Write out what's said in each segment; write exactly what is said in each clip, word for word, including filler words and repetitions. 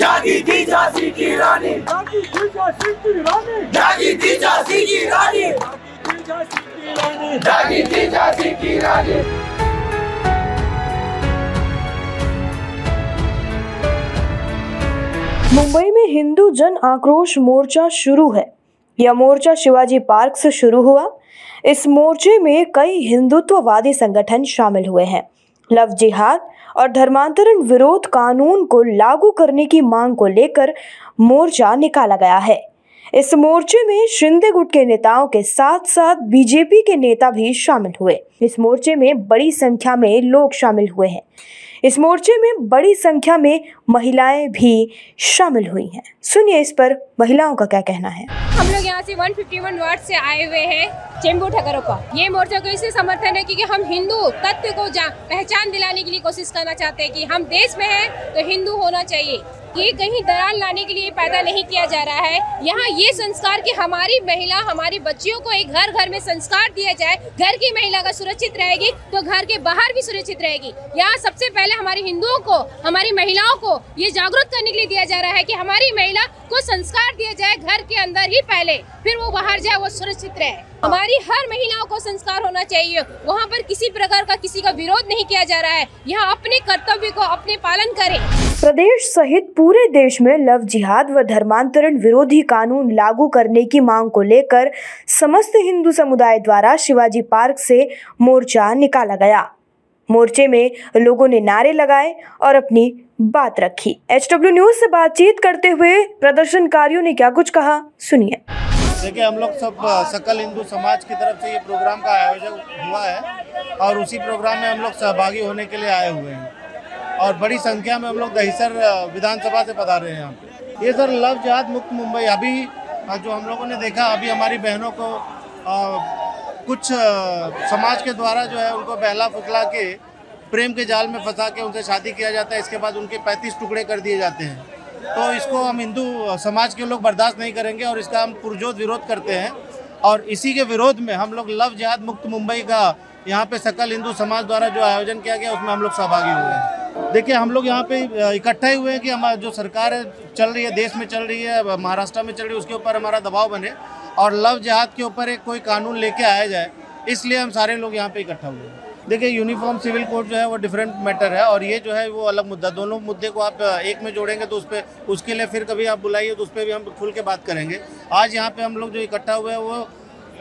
जागी थी झांसी की रानी, जागी थी झांसी की रानी, जागी थी झांसी की रानी, जागी थी झांसी की रानी। मुंबई में हिंदू जन आक्रोश मोर्चा शुरू है। यह मोर्चा शिवाजी पार्क से शुरू हुआ। इस मोर्चे में कई हिंदुत्ववादी संगठन शामिल हुए हैं। लव जिहाद और धर्मांतरण विरोध कानून को लागू करने की मांग को लेकर मोर्चा निकाला गया है। इस मोर्चे में शिंदे गुट के नेताओं के साथ साथ बीजेपी के नेता भी शामिल हुए। इस मोर्चे में बड़ी संख्या में लोग शामिल हुए हैं। इस मोर्चे में बड़ी संख्या में महिलाएं भी शामिल हुई हैं। सुनिए इस पर महिलाओं का क्या कहना है। हम लोग यहाँ से एक सौ इक्यावन वार्ड से आए हुए हैं चेंबूर ठकरोपा। ये मोर्चा को इससे समर्थन है क्योंकि हम हिंदू तत्व को पहचान दिलाने के लिए कोशिश करना चाहते हैं कि हम देश में हैं तो हिंदू होना चाहिए। ये कहीं दरार लाने के लिए पैदा नहीं किया जा रहा है। यहाँ ये संस्कार कि हमारी महिला हमारी बच्चियों को एक घर घर में संस्कार दिया जाए। घर की महिला का सुरक्षित रहेगी तो घर के बाहर भी सुरक्षित रहेगी। यहाँ सबसे पहले हमारे हिंदुओं को हमारी महिलाओं को ये जागरूक करने के लिए दिया जा रहा है कि हमारी महिला को संस्कार दिया जाए घर के अंदर ही पहले, फिर वो बाहर जाए, वो सुरक्षित रहे। हमारी हर महिलाओं को संस्कार होना चाहिए। वहाँ पर किसी प्रकार का किसी का विरोध नहीं किया जा रहा है। यहाँ अपने कर्तव्य को अपने पालन करें। प्रदेश सहित पूरे देश में लव जिहाद व धर्मांतरण विरोधी कानून लागू करने की मांग को लेकर समस्त हिंदू समुदाय द्वारा शिवाजी पार्क से मोर्चा निकाला गया। मोर्चे में लोगों ने नारे लगाए और अपनी बात रखी। एचडब्ल्यू न्यूज से बातचीत करते हुए प्रदर्शनकारियों ने क्या कुछ कहा, सुनिए। देखिए, हम लोग सब सकल हिंदू समाज की तरफ से ये प्रोग्राम का आयोजन हुआ है और उसी प्रोग्राम में हम लोग सहभागी होने के लिए आए हुए हैं और बड़ी संख्या में हम लोग दहिसर विधानसभा से पधारे हैं यहाँ पे। ये सर लव जिहाद मुक्त मुंबई, अभी जो हम लोगों ने देखा, अभी हमारी बहनों को आ, कुछ आ, समाज के द्वारा जो है उनको बहला फुसला के प्रेम के जाल में फंसा के उनसे शादी किया जाता है। इसके बाद उनके पैंतीस टुकड़े कर दिए जाते हैं। तो इसको हम हिंदू समाज के लोग बर्दाश्त नहीं करेंगे और इसका हम पुरजोर विरोध करते हैं और इसी के विरोध में हम लोग लव जिहाद मुक्त मुंबई का यहाँ पे सकल हिंदू समाज द्वारा जो आयोजन किया गया उसमें हम लोग सहभागी हुए हैं। देखिए, हम लोग यहाँ पे इकट्ठा ही हुए हैं कि हमारा जो सरकार चल रही है, देश में चल रही है, महाराष्ट्र में चल रही है, उसके ऊपर हमारा दबाव बने और लव जिहाद के ऊपर एक कोई कानून लेके आया जाए, इसलिए हम सारे लोग यहाँ पर इकट्ठा हुए हैं। देखिए, यूनिफॉर्म सिविल कोड जो है वो डिफरेंट मैटर है और ये जो है वो अलग मुद्दा। दोनों मुद्दे को आप एक में जोड़ेंगे तो उस पर उसके लिए फिर कभी आप बुलाइए तो उस पर भी हम खुल के बात करेंगे। आज यहाँ पे हम लोग जो इकट्ठा हुए हैं वो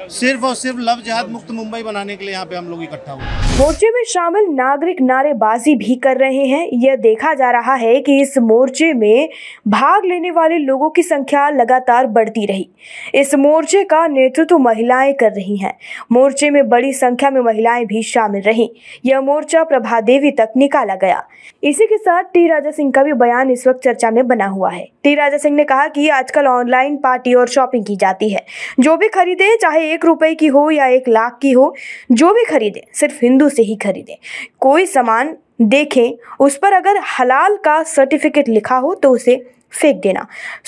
सिर्फ और सिर्फ लव जिहाद मुक्त मुंबई बनाने के लिए यहाँ पे हम लोग इकट्ठा हुए हैं। मोर्चे में शामिल नागरिक नारेबाजी भी कर रहे हैं। यह देखा जा रहा है कि इस मोर्चे में भाग लेने वाले लोगों की संख्या लगातार बढ़ती रही। इस मोर्चे का नेतृत्व महिलाएं कर रही हैं। मोर्चे में बड़ी संख्या में महिलाएं भी शामिल रहीं। यह मोर्चा प्रभा देवी तक निकाला गया। इसी के साथ टी राजा सिंह का भी बयान इस वक्त चर्चा में बना हुआ है। टी राजा सिंह ने कहा कि आजकल ऑनलाइन पार्टी और शॉपिंग की जाती है। जो भी खरीदे, चाहे एक रुपए की हो या एक लाख की हो, जो भी खरीदे सिर्फ हिंदू से ही खरीदें। कोई सामान देखें, उस पर अगर हलाल का सर्टिफिकेट लिखा हो तो उसे फेंक देना।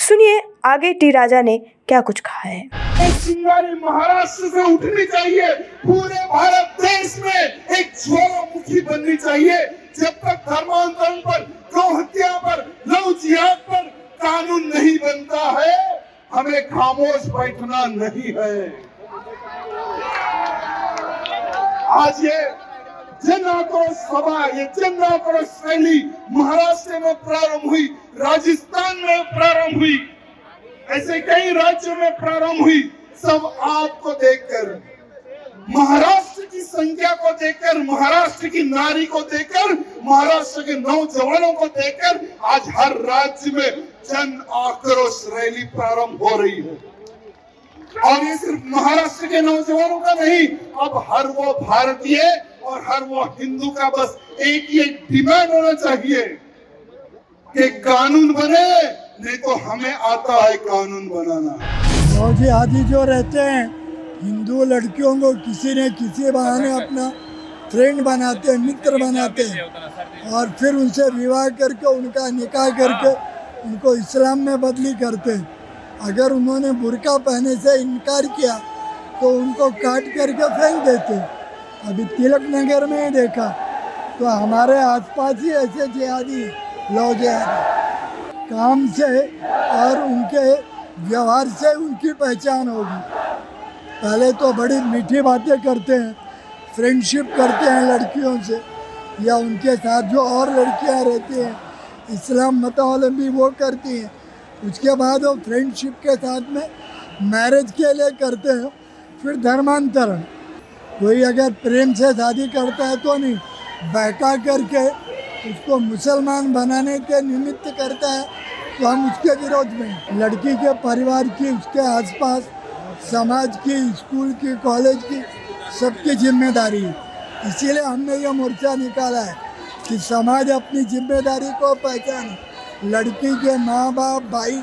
सुनिए आगे टी राजा ने क्या कुछ कहा है। एक चिंगारी महाराष्ट्र से उठनी चाहिए, पूरे भारत देश में एक ज्वालामुखी बननी चाहिए। जब तक धर्मांतरण पर, गौ हत्या पर, लव जिहाद पर कानून नहीं बनता है, हमें खामोश बैठना नहीं है। आज ये जन आक्रोश सभा, ये जन आक्रोश रैली महाराष्ट्र में प्रारंभ हुई, राजस्थान में प्रारंभ हुई, ऐसे कई राज्यों में प्रारंभ हुई। सब आपको देखकर, महाराष्ट्र की संख्या को देखकर, महाराष्ट्र की नारी को देखकर, महाराष्ट्र के नौजवानों को देखकर आज हर राज्य में जन आक्रोश रैली प्रारंभ हो रही है। और ये सिर्फ महाराष्ट्र के नौजवानों का नहीं, अब हर वो भारतीय और हर वो हिंदू का बस एक ही एक डिमांड होना चाहिए कि कानून बने, नहीं तो हमें आता है कानून बनाना। लव जिहादी जो रहते हैं हिंदू लड़कियों को किसी ने किसी बहाने अपना फ्रेंड बनाते हैं, मित्र बनाते हैं और फिर उनसे विवाह करके उनका निकाह करके उनको इस्लाम में बदली करते हैं। अगर उन्होंने बुर्का पहनने से इनकार किया तो उनको काट करके फेंक देते। अभी तिलक नगर में ही देखा तो हमारे आसपास ही ऐसे जिहादी लव जिहादी काम से और उनके व्यवहार से उनकी पहचान होगी। पहले तो बड़ी मीठी बातें करते हैं, फ्रेंडशिप करते हैं लड़कियों से या उनके साथ जो और लड़कियां रहती हैं इस्लाम मतावलंबी वो करती हैं, उसके बाद वो फ्रेंडशिप के साथ में मैरिज के लिए करते हैं, फिर धर्मांतरण। कोई अगर प्रेम से शादी करता है तो नहीं, बहका करके उसको मुसलमान बनाने के निमित्त करता है तो हम उसके विरोध में। लड़की के परिवार की, उसके आसपास समाज की, स्कूल की, कॉलेज की, सबकी जिम्मेदारी। इसीलिए हमने ये मोर्चा निकाला है कि समाज अपनी जिम्मेदारी को पहचाने, लड़की के माँ बाप, भाई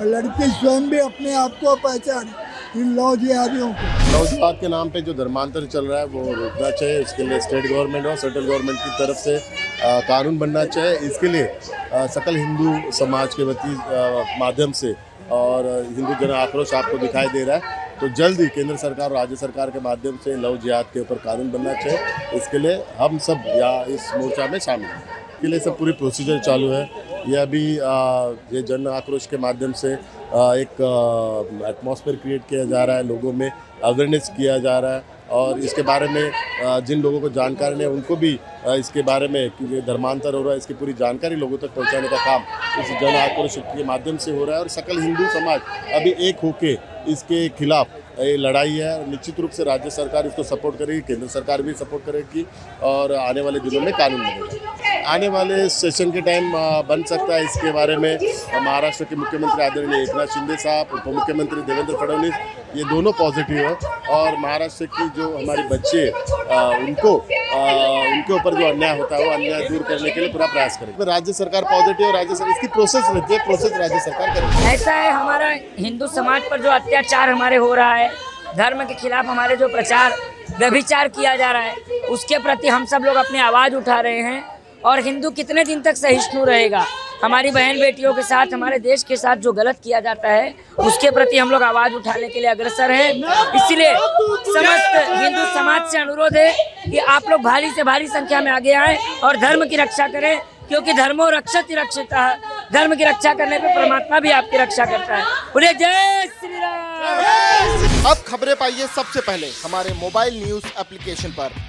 और लड़की स्वयं भी अपने आप को पहचाने इन लव जिहादियों को। लव जिहाद के नाम पे जो धर्मांतर चल रहा है वो रोकना चाहिए। इसके लिए स्टेट गवर्नमेंट और सेंट्रल गवर्नमेंट की तरफ से आ, कानून बनना चाहिए। इसके लिए आ, सकल हिंदू समाज के वती माध्यम से और हिंदू जन आक्रोश आपको दिखाई दे रहा है, तो जल्द ही केंद्र सरकार और राज्य सरकार के माध्यम से लव जिहाद के ऊपर कानून बनना चाहिए। इसके लिए हम सब यहाँ इस मोर्चा में शामिल हैं। इसके लिए सब पूरी प्रोसीजर चालू है। ये अभी ये जन आक्रोश के माध्यम से आ, एक एटमॉस्फेयर क्रिएट किया जा रहा है, लोगों में अवेयरनेस किया जा रहा है और इसके बारे में जिन लोगों को जानकारी नहीं उनको भी इसके बारे में कि धर्मांतर हो रहा है इसकी पूरी जानकारी लोगों तक पहुंचाने का काम इस जन आक्रोश के माध्यम से हो रहा है। और सकल हिंदू समाज अभी एक होके इसके खिलाफ ये लड़ाई है। निश्चित रूप से राज्य सरकार इसको सपोर्ट करेगी, केंद्र सरकार भी सपोर्ट करेगी और आने वाले दिनों में कानून बनेगा। आने वाले सेशन के टाइम बन सकता है। इसके बारे में महाराष्ट्र के मुख्यमंत्री आदरणीय एकनाथ शिंदे साहब, उप मुख्यमंत्री देवेंद्र फडणवीस, ये दोनों पॉजिटिव है और महाराष्ट्र की जो हमारी बच्चे आ, उनको आ, उनके ऊपर जो अन्याय होता है वो अन्याय दूर करने के लिए पूरा प्रयास करेंगे। राज्य सरकार पॉजिटिव है, राज्य सरकार इसकी प्रोसेस रहती है, प्रोसेस राज्य सरकार करेगी। ऐसा है हमारा हिंदू समाज पर जो अत्याचार हमारे हो रहा है, धर्म के खिलाफ हमारे जो प्रचार व्यभिचार किया जा रहा है उसके प्रति हम सब लोग अपनी आवाज़ उठा रहे हैं। और हिंदू कितने दिन तक सहिष्णु रहेगा? हमारी बहन बेटियों के साथ, हमारे देश के साथ जो गलत किया जाता है उसके प्रति हम लोग आवाज़ उठाने के लिए अग्रसर हैं। इसलिए समस्त हिंदू समाज से अनुरोध है कि आप लोग भारी से भारी संख्या में आगे आएँ और धर्म की रक्षा करें, क्योंकि धर्मो रक्षति रक्षिता। धर्म की रक्षा करने पे परमात्मा भी आपकी रक्षा करता है। बोले जय श्री राम। अब खबरें पाइए सबसे पहले हमारे मोबाइल न्यूज एप्लीकेशन पर।